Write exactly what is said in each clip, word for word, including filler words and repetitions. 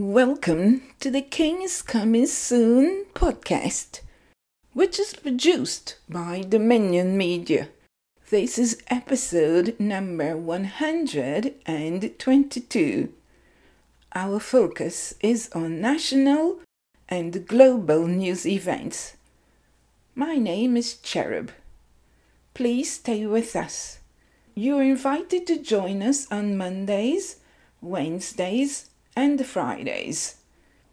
Welcome to the King is Coming Soon podcast, which is produced by Dominion Media. This is episode number one hundred twenty-two. Our focus is on national and global news events. My name is Cherub. Please stay with us. You're invited to join us on Mondays, Wednesdays, and Fridays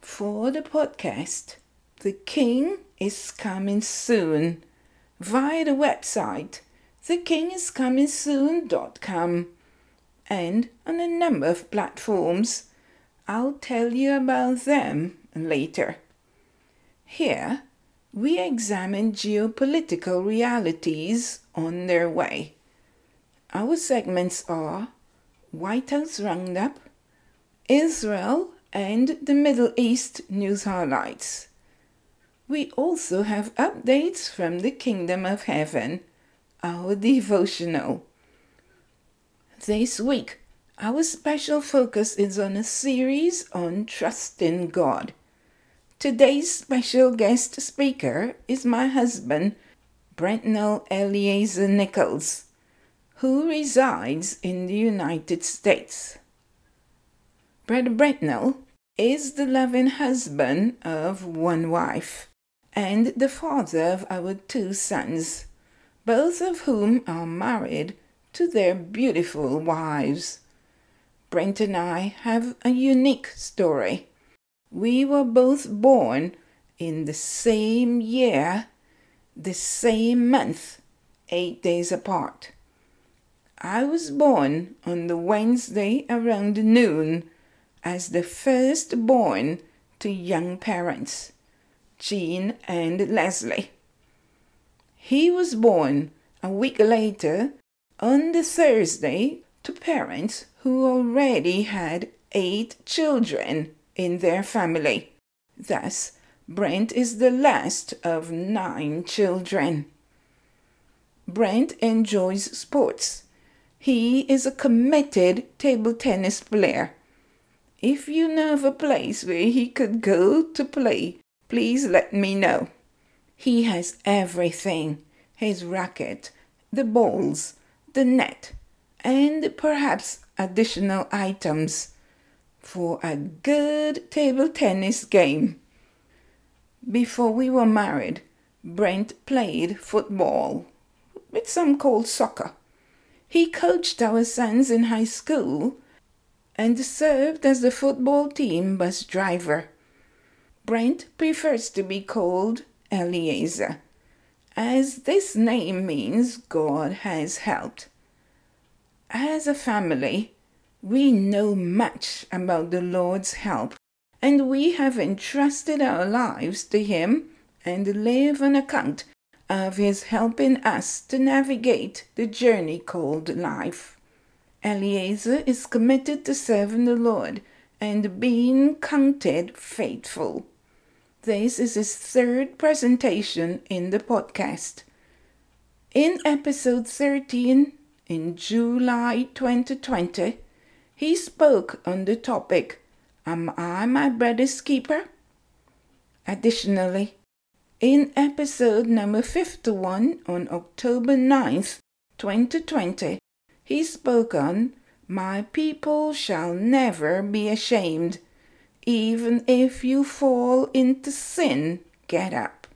for the podcast The King is Coming Soon via the website the king is coming soon dot com and on a number of platforms. I'll tell you about them later. Here we examine geopolitical realities on their way. Our segments are White House Roundup, Israel and the Middle East news highlights. We also have updates from the Kingdom of Heaven, our devotional. This week, our special focus is on a series on trust in God. Today's special guest speaker is my husband, Brentnol Eliezer Nicholls, who resides in the United States. Brother Brentnol is the loving husband of one wife and the father of our two sons, both of whom are married to their beautiful wives. Brent and I have a unique story. We were both born in the same year, the same month, eight days apart. I was born on the Wednesday around noon, as the firstborn to young parents, Jean and Leslie. He was born a week later on the Thursday to parents who already had eight children in their family. Thus, Brent is the last of nine children. Brent enjoys sports. He is a committed table tennis player. If you know of a place where he could go to play, please let me know. He has everything: his racket, the balls, the net, and perhaps additional items for a good table tennis game. Before we were married, Brent played football, which some call soccer. He coached our sons in high school and served as the football team bus driver. Brent prefers to be called Eliezer, as this name means God has helped. As a family, we know much about the Lord's help, and we have entrusted our lives to Him and live on account of His helping us to navigate the journey called life. Eliezer is committed to serving the Lord and being counted faithful. This is his third presentation in the podcast. In episode thirteen, in July twenty twenty, he spoke on the topic, Am I my brother's keeper? Additionally, in episode number fifty-one on October ninth, twenty twenty, he spoke on, My people shall never be ashamed. Even if you fall into sin, get up.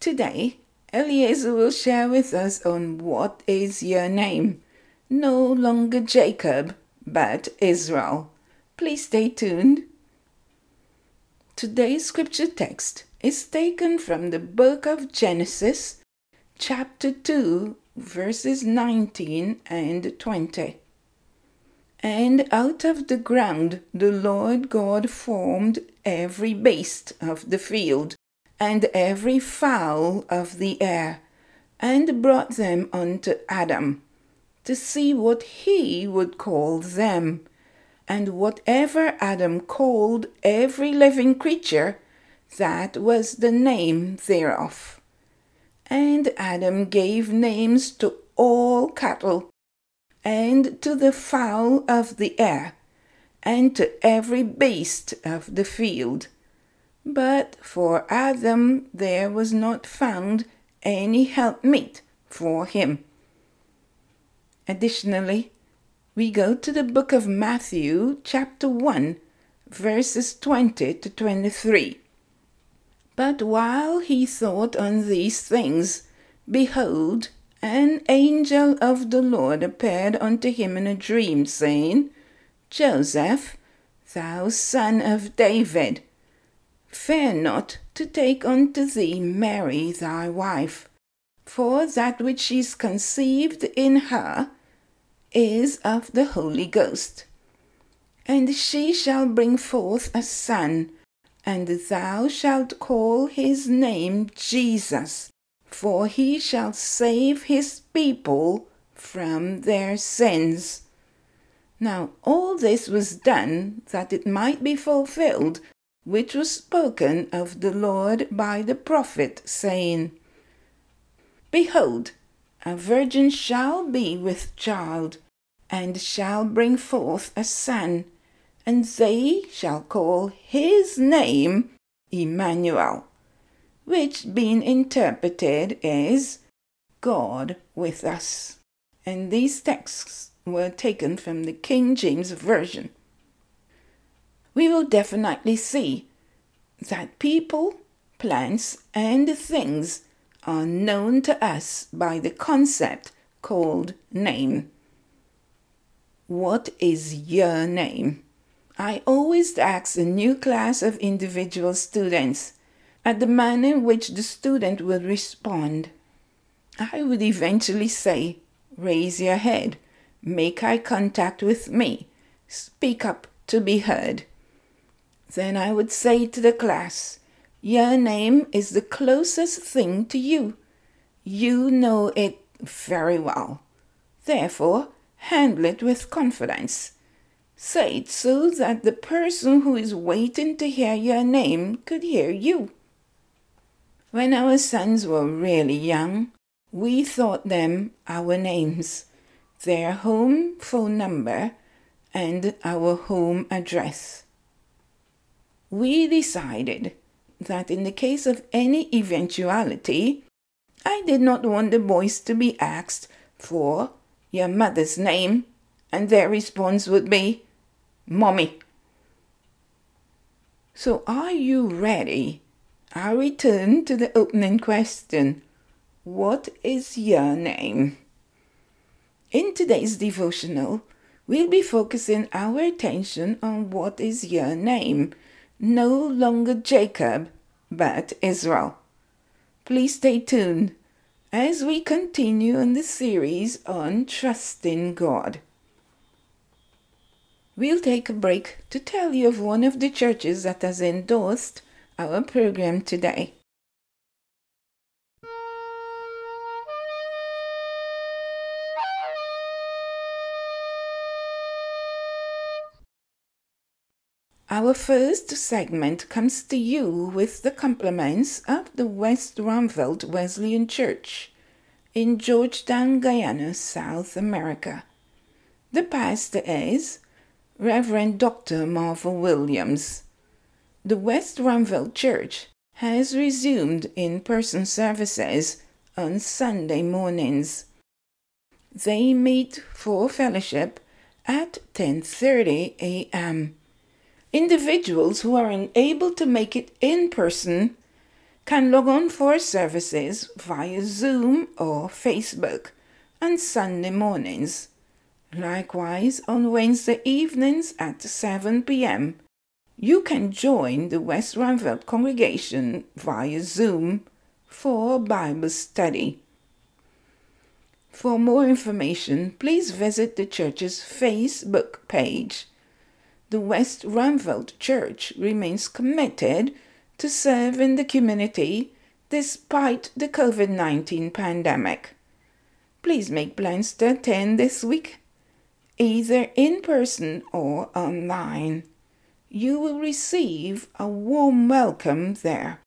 Today, Eliezer will share with us on What is Your Name? No longer Jacob, but Israel. Please stay tuned. Today's scripture text is taken from the book of Genesis, chapter two, verses nineteen and twenty. And out of the ground the Lord God formed every beast of the field, and every fowl of the air, and brought them unto Adam, to see what he would call them. And whatever Adam called every living creature, that was the name thereof. And Adam gave names to all cattle, and to the fowl of the air, and to every beast of the field. But for Adam there was not found any helpmeet for him. Additionally, we go to the book of Matthew, chapter one, verses twenty to twenty-three. But while he thought on these things, behold, an angel of the Lord appeared unto him in a dream, saying, Joseph, thou son of David, fear not to take unto thee Mary thy wife, for that which is conceived in her is of the Holy Ghost. And she shall bring forth a son, and thou shalt call his name Jesus, for he shall save his people from their sins. Now all this was done that it might be fulfilled, which was spoken of the Lord by the prophet, saying, Behold, a virgin shall be with child, and shall bring forth a son, and they shall call his name Emmanuel, which being interpreted is God with us. And these texts were taken from the King James Version. We will definitely see that people, plants, and things are known to us by the concept called name. What is your name? I always ask a new class of individual students at the manner in which the student will respond. I would eventually say, raise your head, make eye contact with me, speak up to be heard. Then I would say to the class, your name is the closest thing to you. You know it very well. Therefore, handle it with confidence. Say it so that the person who is waiting to hear your name could hear you. When our sons were really young, we taught them our names, their home phone number, and our home address. We decided that in the case of any eventuality, I did not want the boys to be asked for your mother's name, and their response would be, Mommy. So are you ready? I return to the opening question, what is your name? In today's devotional, we'll be focusing our attention on what is your name, no longer Jacob, but Israel. Please stay tuned as we continue on the series on trusting God. We'll take a break to tell you of one of the churches that has endorsed our program today. Our first segment comes to you with the compliments of the West Ruimveldt Wesleyan Church in Georgetown, Guyana, South America. The pastor is Reverend Doctor Marva Williams. The West Ruimveldt Church has resumed in-person services on Sunday mornings. They meet for fellowship at ten thirty a.m. Individuals who are unable to make it in person can log on for services via Zoom or Facebook on Sunday mornings. Likewise, on Wednesday evenings at seven p.m., you can join the West Ruimveldt congregation via Zoom for Bible study. For more information, please visit the church's Facebook page. The West Ruimveldt Church remains committed to serving the community despite the covid nineteen pandemic. Please make plans to attend this week, either in person or online. You will receive a warm welcome there.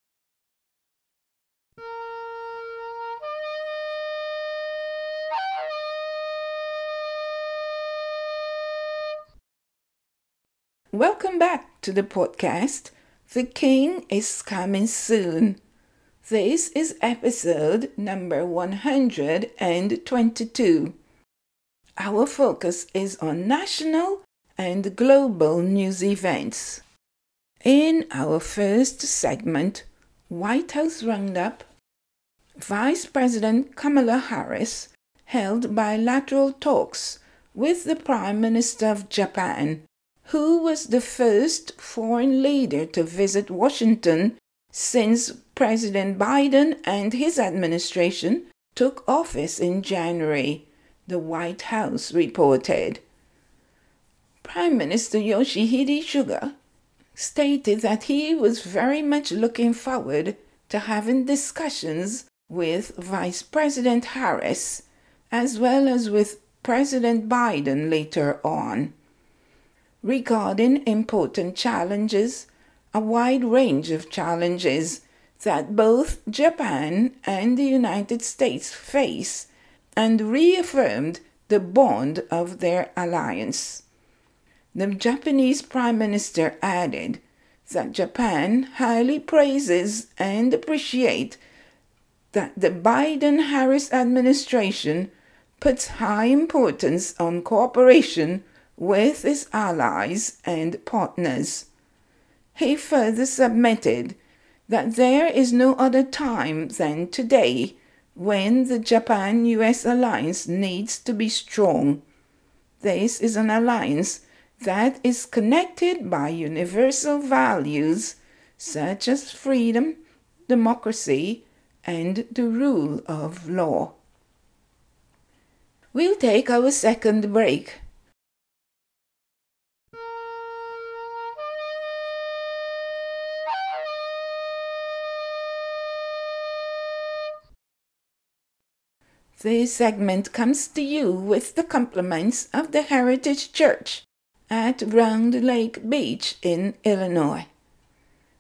Welcome back to the podcast, The King is Coming Soon. This is episode number one hundred twenty-two. Our focus is on national and global news events. In our first segment, White House Roundup, Vice President Kamala Harris held bilateral talks with the Prime Minister of Japan, who was the first foreign leader to visit Washington since President Biden and his administration took office in January, the White House reported. Prime Minister Yoshihide Suga stated that he was very much looking forward to having discussions with Vice President Harris, as well as with President Biden later on. Regarding important challenges, a wide range of challenges that both Japan and the United States face, and reaffirmed the bond of their alliance. The Japanese Prime Minister added that Japan highly praises and appreciates that the Biden-Harris administration puts high importance on cooperation with its allies and partners. He further submitted that there is no other time than today when the Japan-U S alliance needs to be strong. This is an alliance that is connected by universal values such as freedom, democracy, and the rule of law. We'll take our second break. This segment comes to you with the compliments of the Heritage Church at Round Lake Beach in Illinois.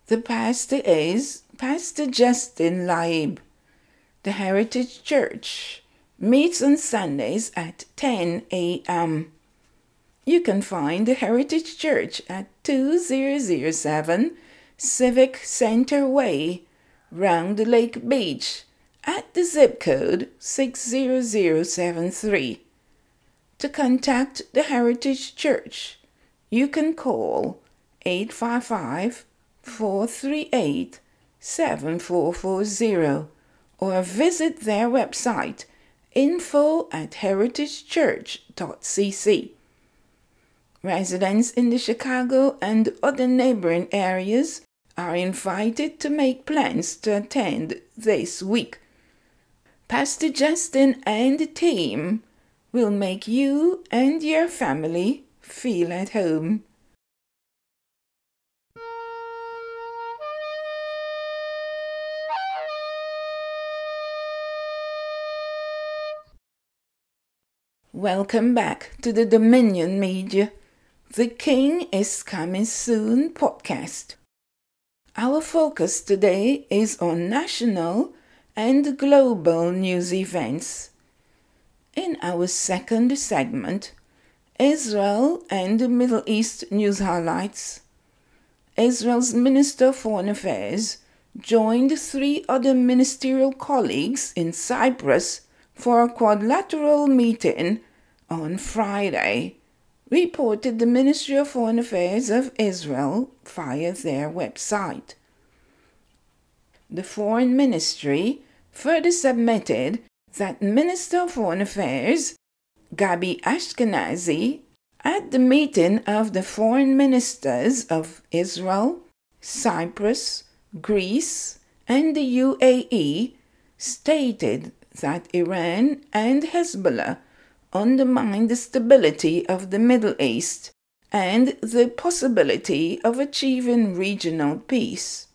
The pastor is Pastor Justin Laib. The Heritage Church meets on Sundays at ten a.m. You can find the Heritage Church at two thousand seven Civic Center Way, Round Lake Beach, at the zip code six zero zero seven three. To contact the Heritage Church, you can call eight five five, four three eight, seven four four zero or visit their website info at heritagechurch.cc. Residents in the Chicago and other neighboring areas are invited to make plans to attend this week. Pastor Justin and the team will make you and your family feel at home. Welcome back to the Dominion Media, The King is Coming Soon podcast. Our focus today is on national and global news events. In our second segment, Israel and the Middle East news highlights. Israel's Minister of Foreign Affairs joined three other ministerial colleagues in Cyprus for a quadrilateral meeting on Friday, reported the Ministry of Foreign Affairs of Israel via their website. The Foreign Ministry further submitted that Minister of Foreign Affairs Gabi Ashkenazi, at the meeting of the foreign ministers of Israel, Cyprus, Greece, and the U A E, stated that Iran and Hezbollah undermine the stability of the Middle East and the possibility of achieving regional peace.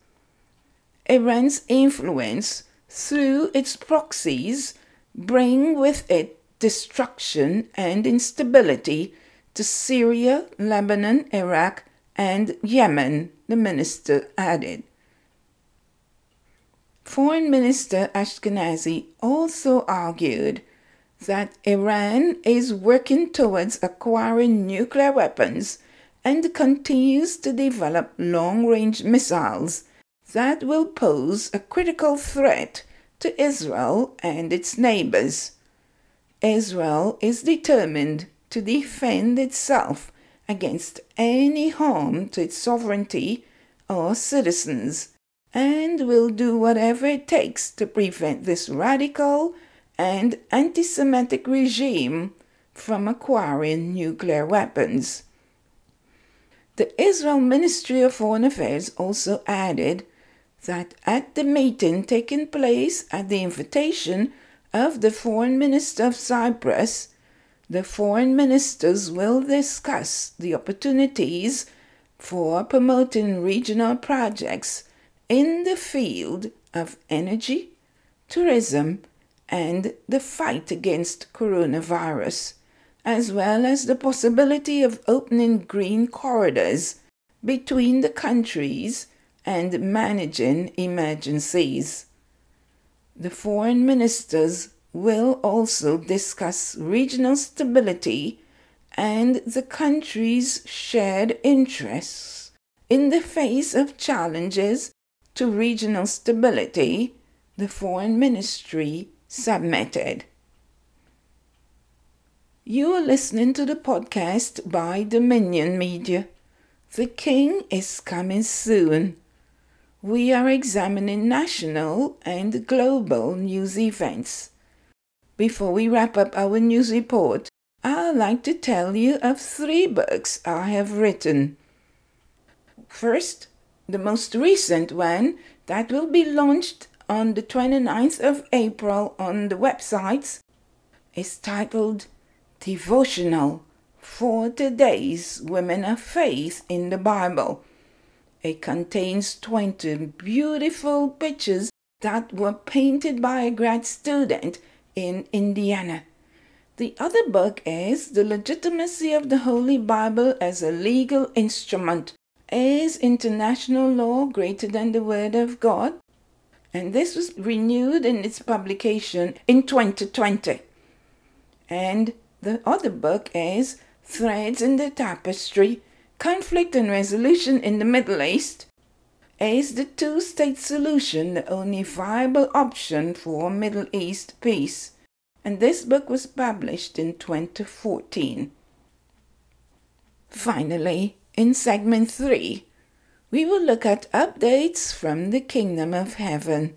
Iran's influence through its proxies bring with it destruction and instability to Syria, Lebanon, Iraq, and Yemen, the minister added. Foreign Minister Ashkenazi also argued that Iran is working towards acquiring nuclear weapons and continues to develop long-range missiles that will pose a critical threat to Israel and its neighbors. Israel is determined to defend itself against any harm to its sovereignty or citizens, and will do whatever it takes to prevent this radical and anti-Semitic regime from acquiring nuclear weapons. The Israel Ministry of Foreign Affairs also added that at the meeting taking place at the invitation of the Foreign Minister of Cyprus, the foreign ministers will discuss the opportunities for promoting regional projects in the field of energy, tourism, and the fight against coronavirus, as well as the possibility of opening green corridors between the countries and managing emergencies. The foreign ministers will also discuss regional stability and the country's shared interests in the face of challenges to regional stability, the foreign ministry submitted. You are listening to the podcast by Dominion Media. The King is coming soon. We are examining national and global news events. Before we wrap up our news report, I'd like to tell you of three books I have written. First, the most recent one that will be launched on the twenty-ninth of April on the websites is titled Devotional, forty days Women of Faith in the Bible. It contains twenty beautiful pictures that were painted by a grad student in Indiana. The other book is The Legitimacy of the Holy Bible as a Legal Instrument. Is international law greater than the Word of God? And this was renewed in its publication in twenty twenty. And the other book is Threads in the Tapestry, Conflict and Resolution in the Middle East. Is the two-state solution the only viable option for Middle East peace? And this book was published in twenty fourteen. Finally, in segment three, we will look at updates from the Kingdom of Heaven.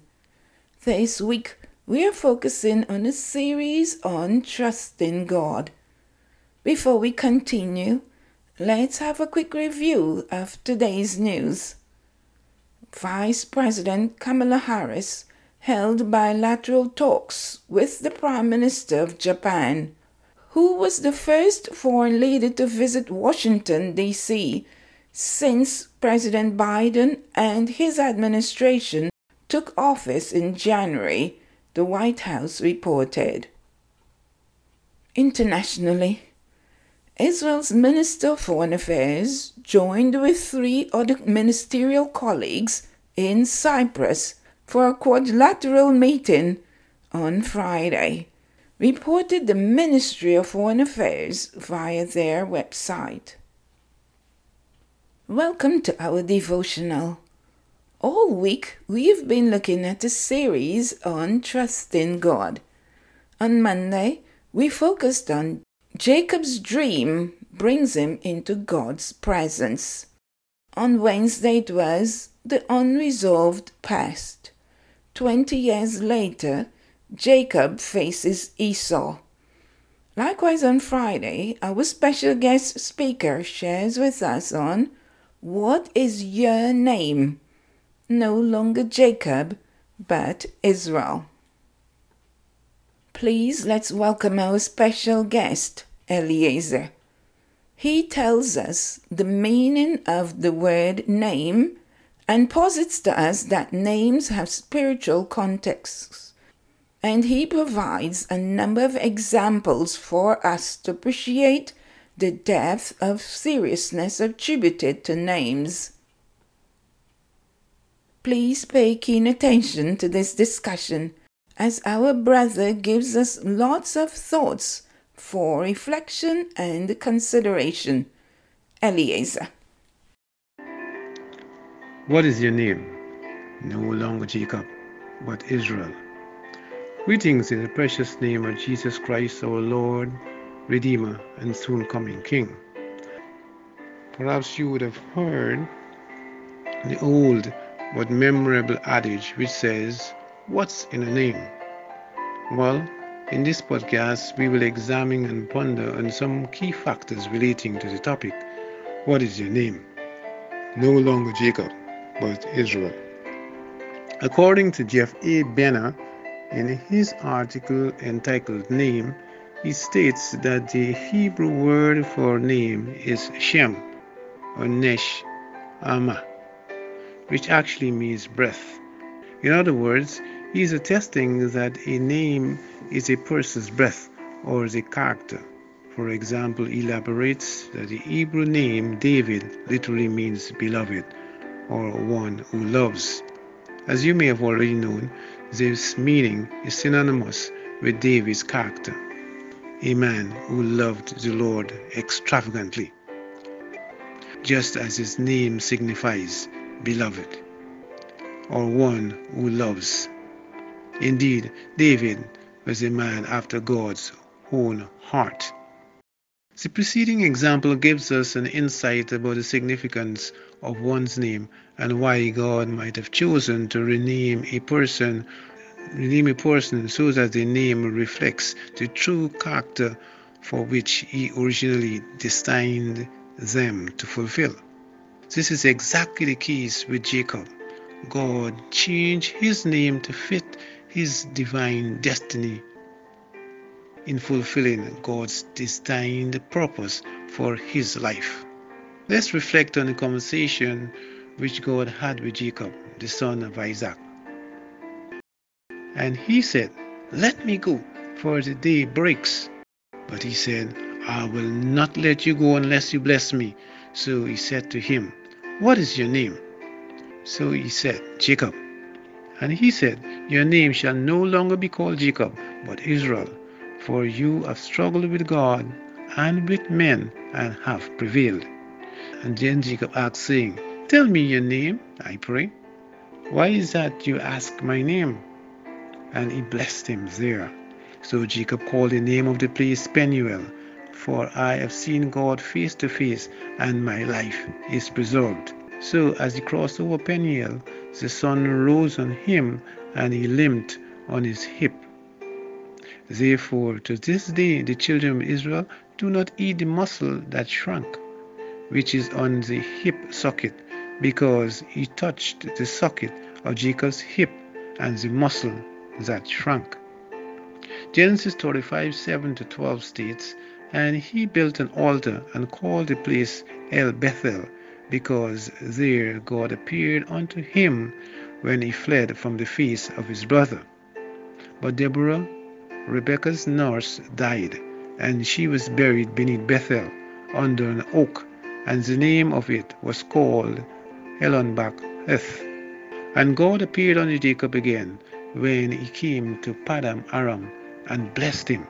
This week, we are focusing on a series on trusting God. Before we continue, let's have a quick review of today's news. Vice President Kamala Harris held bilateral talks with the Prime Minister of Japan, who was the first foreign leader to visit Washington, D C, since President Biden and his administration took office in January, the White House reported. Internationally, Israel's Minister of Foreign Affairs joined with three other ministerial colleagues in Cyprus for a quadrilateral meeting on Friday, reported the Ministry of Foreign Affairs via their website. Welcome to our devotional. All week we've been looking at a series on trusting God. On Monday, we focused on Jacob's dream brings him into God's presence. On Wednesday it was the unresolved past. Twenty years later, Jacob faces Esau. Likewise on Friday, our special guest speaker shares with us on What is your name? No longer Jacob, but Israel. Please let's welcome our special guest, Eliezer. He tells us the meaning of the word name and posits to us that names have spiritual contexts. And he provides a number of examples for us to appreciate the depth of seriousness attributed to names. Please pay keen attention to this discussion, as our brother gives us lots of thoughts for reflection and consideration. Eliezer. What is your name? No longer Jacob, but Israel. Greetings in the precious name of Jesus Christ, our Lord, Redeemer, and soon coming King. Perhaps you would have heard the old but memorable adage which says, "What's in a name?" Well, in this podcast, we will examine and ponder on some key factors relating to the topic, what is your name? No longer Jacob, but Israel. According to Jeff A. Benner, in his article entitled Name, he states that the Hebrew word for name is Shem, or Nesh-Amah, which actually means breath. In other words, he is attesting that a name is a person's breath or is a character. For example, he elaborates that the Hebrew name David literally means beloved, or one who loves. As you may have already known, this meaning is synonymous with David's character, a man who loved the Lord extravagantly, just as his name signifies beloved, or one who loves. Indeed, David was a man after God's own heart. The preceding example gives us an insight about the significance of one's name and why God might have chosen to rename a person, rename a person so that the name reflects the true character for which He originally destined them to fulfill. This is exactly the case with Jacob. God changed his name to fit his divine destiny in fulfilling God's destined purpose for his life. Let's reflect on the conversation which God had with Jacob, the son of Isaac. And he said, "Let me go, for the day breaks." But he said, "I will not let you go unless you bless me." So he said to him, "What is your name?" So he said, "Jacob." And he said, "Your name shall no longer be called Jacob, but Israel. For you have struggled with God and with men and have prevailed." And then Jacob asked, saying, "Tell me your name, I pray. Why is that you ask my name?" And he blessed him there. So Jacob called the name of the place Peniel, for I have seen God face to face, and my life is preserved. So as he crossed over Peniel, the sun rose on him, and he limped on his hip. Therefore, to this day, the children of Israel do not eat the muscle that shrunk, which is on the hip socket, because he touched the socket of Jacob's hip and the muscle that shrunk. Genesis thirty-five, seven to twelve states, "And he built an altar and called the place El Bethel, because there God appeared unto him when he fled from the face of his brother." But Deborah, Rebekah's nurse, died, and she was buried beneath Bethel under an oak, and the name of it was called Elanbakheth. And God appeared unto Jacob again when he came to Padan Aram and blessed him.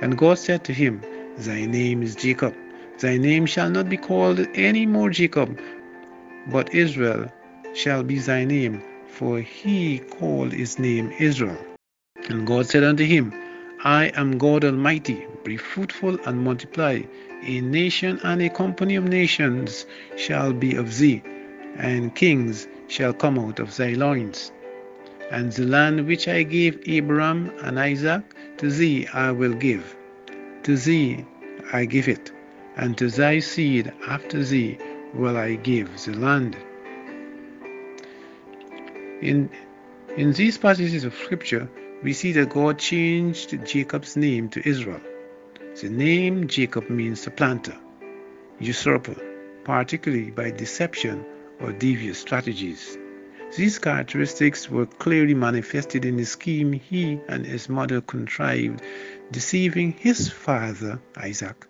And God said to him, "Thy name is Jacob. Thy name shall not be called any more Jacob, but Israel shall be thy name," for he called his name Israel. And God said unto him, "I am God Almighty, be fruitful and multiply. A nation and a company of nations shall be of thee, and kings shall come out of thy loins. And the land which I gave Abraham and Isaac, to thee I will give. To thee I give it, and to thy seed after thee will I give the land." In, in these passages of Scripture, we see that God changed Jacob's name to Israel. The name Jacob means supplanter, usurper, particularly by deception or devious strategies. These characteristics were clearly manifested in the scheme he and his mother contrived, deceiving his father Isaac,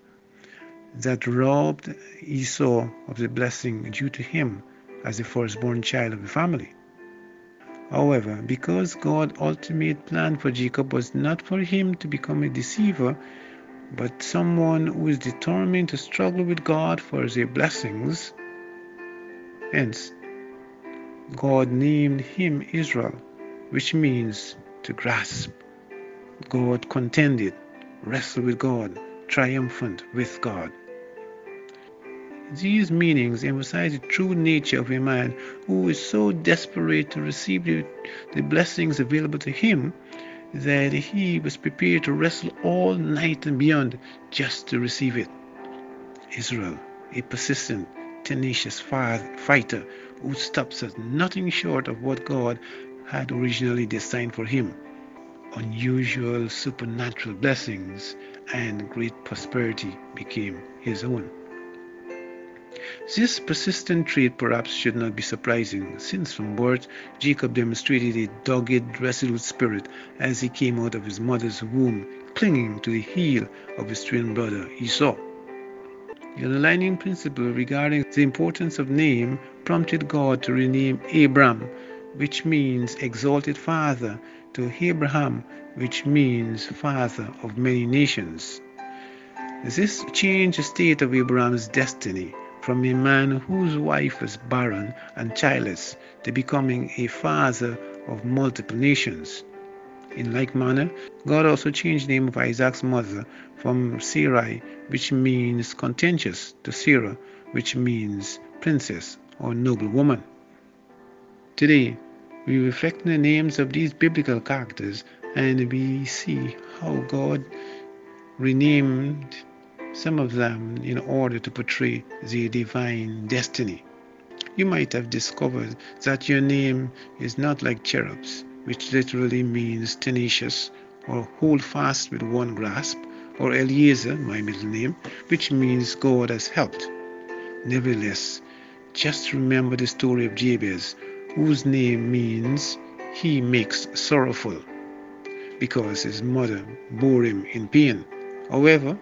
that robbed Esau of the blessing due to him as the firstborn child of the family. However, because God's ultimate plan for Jacob was not for him to become a deceiver, But someone who is determined to struggle with God for their blessings, hence God named him Israel, which means to grasp. God contended, wrestled with God, triumphant with God. These meanings emphasize the true nature of a man who is so desperate to receive the, the blessings available to him that he was prepared to wrestle all night and beyond just to receive it. Israel, a persistent, tenacious fighter who stops at nothing short of what God had originally designed for him, unusual supernatural blessings and great prosperity became his own. This persistent trait perhaps should not be surprising, since from birth Jacob demonstrated a dogged, resolute spirit as he came out of his mother's womb, clinging to the heel of his twin brother Esau. The underlying principle regarding the importance of name prompted God to rename Abram, which means exalted father, to Abraham, which means father of many nations. This changed the state of Abraham's destiny from a man whose wife was barren and childless to becoming a father of multiple nations. In like manner, God also changed the name of Isaac's mother from Sarai, which means contentious, to Sarah, which means princess or noble woman. Today, we reflect on the names of these biblical characters and we see how God renamed some of them in order to portray their divine destiny. You might have discovered that your name is not like cherubs, which literally means tenacious or hold fast with one grasp, or Eliezer, my middle name, which means God has helped. Nevertheless, just remember the story of Jabez, whose name means he makes sorrowful, because his mother bore him in pain. However,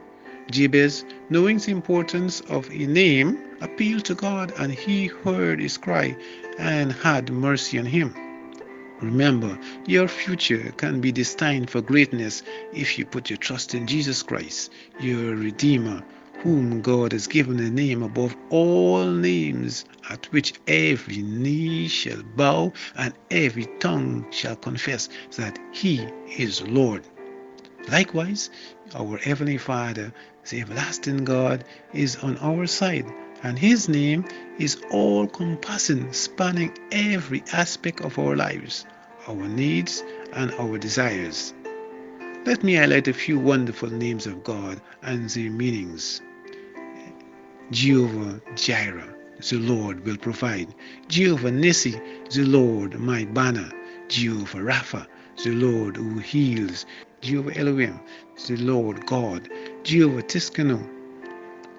Jabez, knowing the importance of a name, appealed to God, and he heard his cry and had mercy on him. Remember, your future can be destined for greatness if you put your trust in Jesus Christ, your Redeemer, whom God has given a name above all names, at which every knee shall bow and every tongue shall confess that He is Lord. Likewise, our Heavenly Father, the everlasting God, is on our side, and His name is all-encompassing, spanning every aspect of our lives, our needs, and our desires. Let me highlight a few wonderful names of God and their meanings. Jehovah Jireh, the Lord will provide. Jehovah Nissi, the Lord my banner. Jehovah Rapha, the Lord who heals. Jehovah Elohim, the Lord God. Jehovah Tiskenu,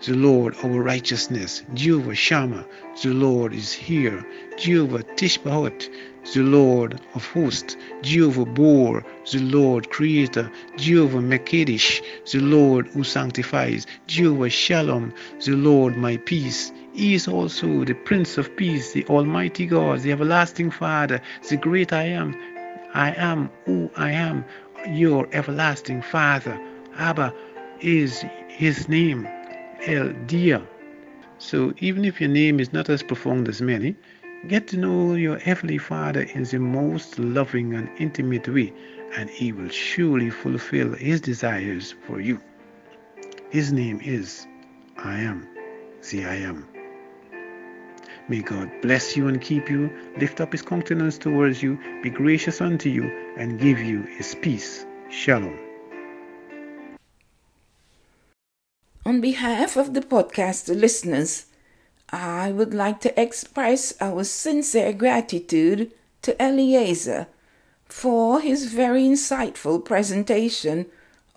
the Lord our righteousness. Jehovah Shammah, the Lord is here. Jehovah Tishbahot, the Lord of hosts. Jehovah Bor, the Lord creator. Jehovah Mekedish, the Lord who sanctifies. Jehovah Shalom, the Lord my peace. He is also the Prince of Peace, the Almighty God, the Everlasting Father, the Great I Am. I am who I am, your everlasting Father. Abba is His name, El Dia. So even if your name is not as profound as many, get to know your Heavenly Father in the most loving and intimate way, and He will surely fulfill His desires for you. His name is I Am, the I Am. May God bless you and keep you, lift up His countenance towards you, be gracious unto you, and give you His peace. Shalom. On behalf of the podcast listeners, I would like to express our sincere gratitude to Eliezer for his very insightful presentation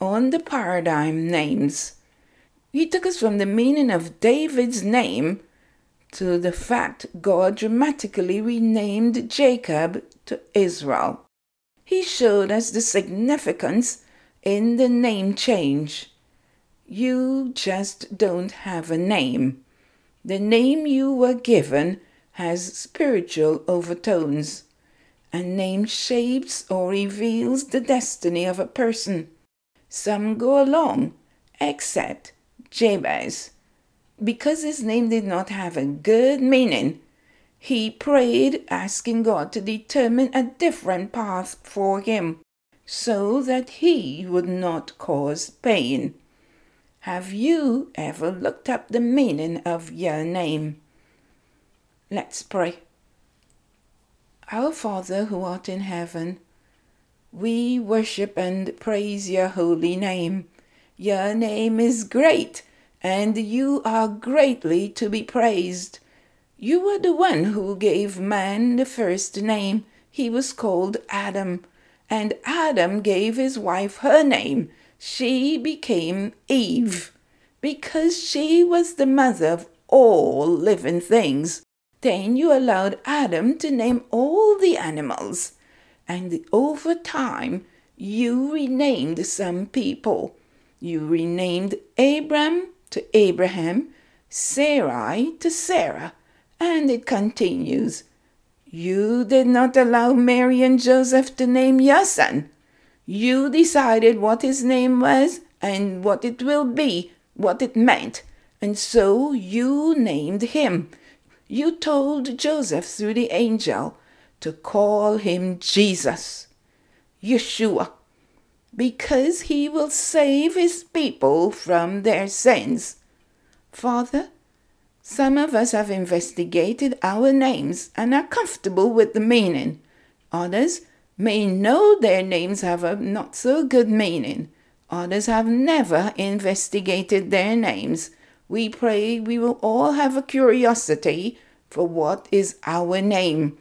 on the paradigm names. He took us from the meaning of David's name to the fact God dramatically renamed Jacob to Israel. He showed us the significance in the name change. You just don't have a name. The name you were given has spiritual overtones. A name shapes or reveals the destiny of a person. Some go along except Jabez. Because his name did not have a good meaning, he prayed, asking God to determine a different path for him, so that he would not cause pain. Have you ever looked up the meaning of your name? Let's pray. Our Father who art in heaven, we worship and praise your holy name. Your name is great, and you are greatly to be praised. You were the one who gave man the first name. He was called Adam, and Adam gave his wife her name. She became Eve, because she was the mother of all living things. Then you allowed Adam to name all the animals, and over time you renamed some people. You renamed Abram to Abraham, Sarai to Sarah, and it continues. You did not allow Mary and Joseph to name your son. You decided what his name was and what it will be, what it meant, and so you named him. You told Joseph through the angel to call him Jesus, Yeshua, because he will save his people from their sins. Father, some of us have investigated our names and are comfortable with the meaning. Others may know their names have a not so good meaning. Others have never investigated their names. We pray we will all have a curiosity for what is our name.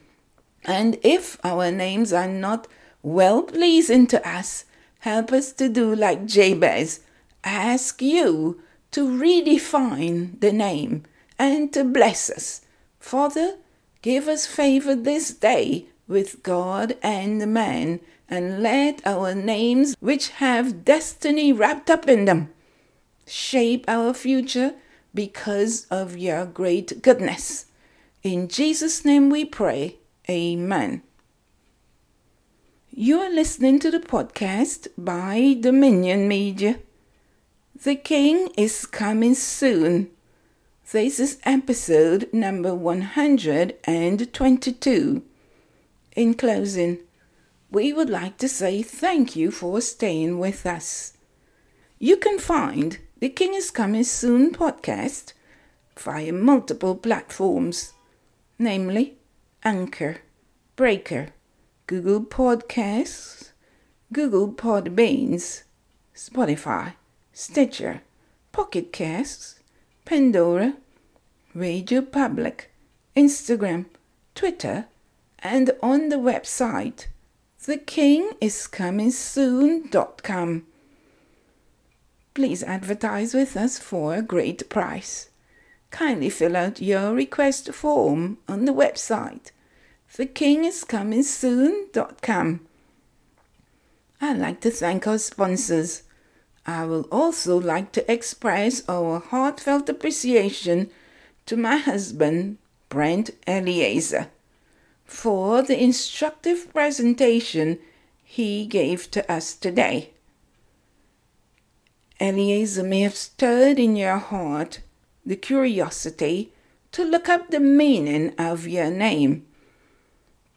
And if our names are not well-pleasing to us, help us to do like Jabez. Ask you to redefine the name and to bless us. Father, give us favor this day with God and man, and let our names, which have destiny wrapped up in them, shape our future because of your great goodness. In Jesus' name we pray. Amen. You are listening to the podcast by Dominion Media. The King is coming soon. This is episode number one hundred twenty-two. In closing, we would like to say thank you for staying with us. You can find The King is Coming Soon podcast via multiple platforms, namely Anchor, Breaker, Google Podcasts, Google Podbeans, Spotify, Stitcher, Pocket Casts, Pandora, Radio Public, Instagram, Twitter, and on the website the king is coming soon dot com. Please advertise with us for a great price. Kindly fill out your request form on the website the king is coming soon dot com. I'd like to thank our sponsors. I will also like to express our heartfelt appreciation to my husband, Brent Eliezer, for the instructive presentation he gave to us today. Eliezer may have stirred in your heart the curiosity to look up the meaning of your name.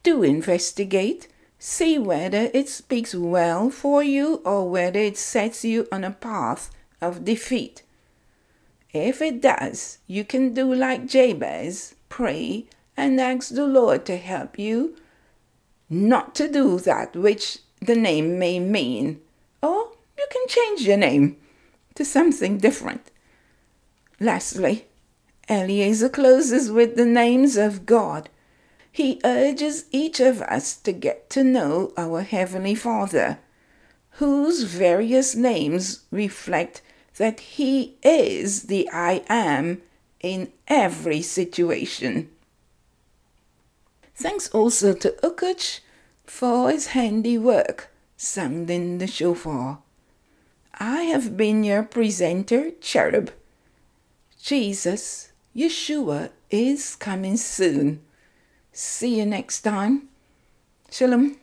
Do investigate, see whether it speaks well for you or whether it sets you on a path of defeat. If it does, you can do like Jabez, pray and ask the Lord to help you not to do that which the name may mean, or you can change your name to something different. Lastly, Eliezer closes with the names of God. He urges each of us to get to know our Heavenly Father, whose various names reflect that He is the I Am in every situation. Thanks also to Ukuch for his handiwork, sung in the shofar. I have been your presenter, Cherub. Jesus, Yeshua, is coming soon. See you next time. Shalom.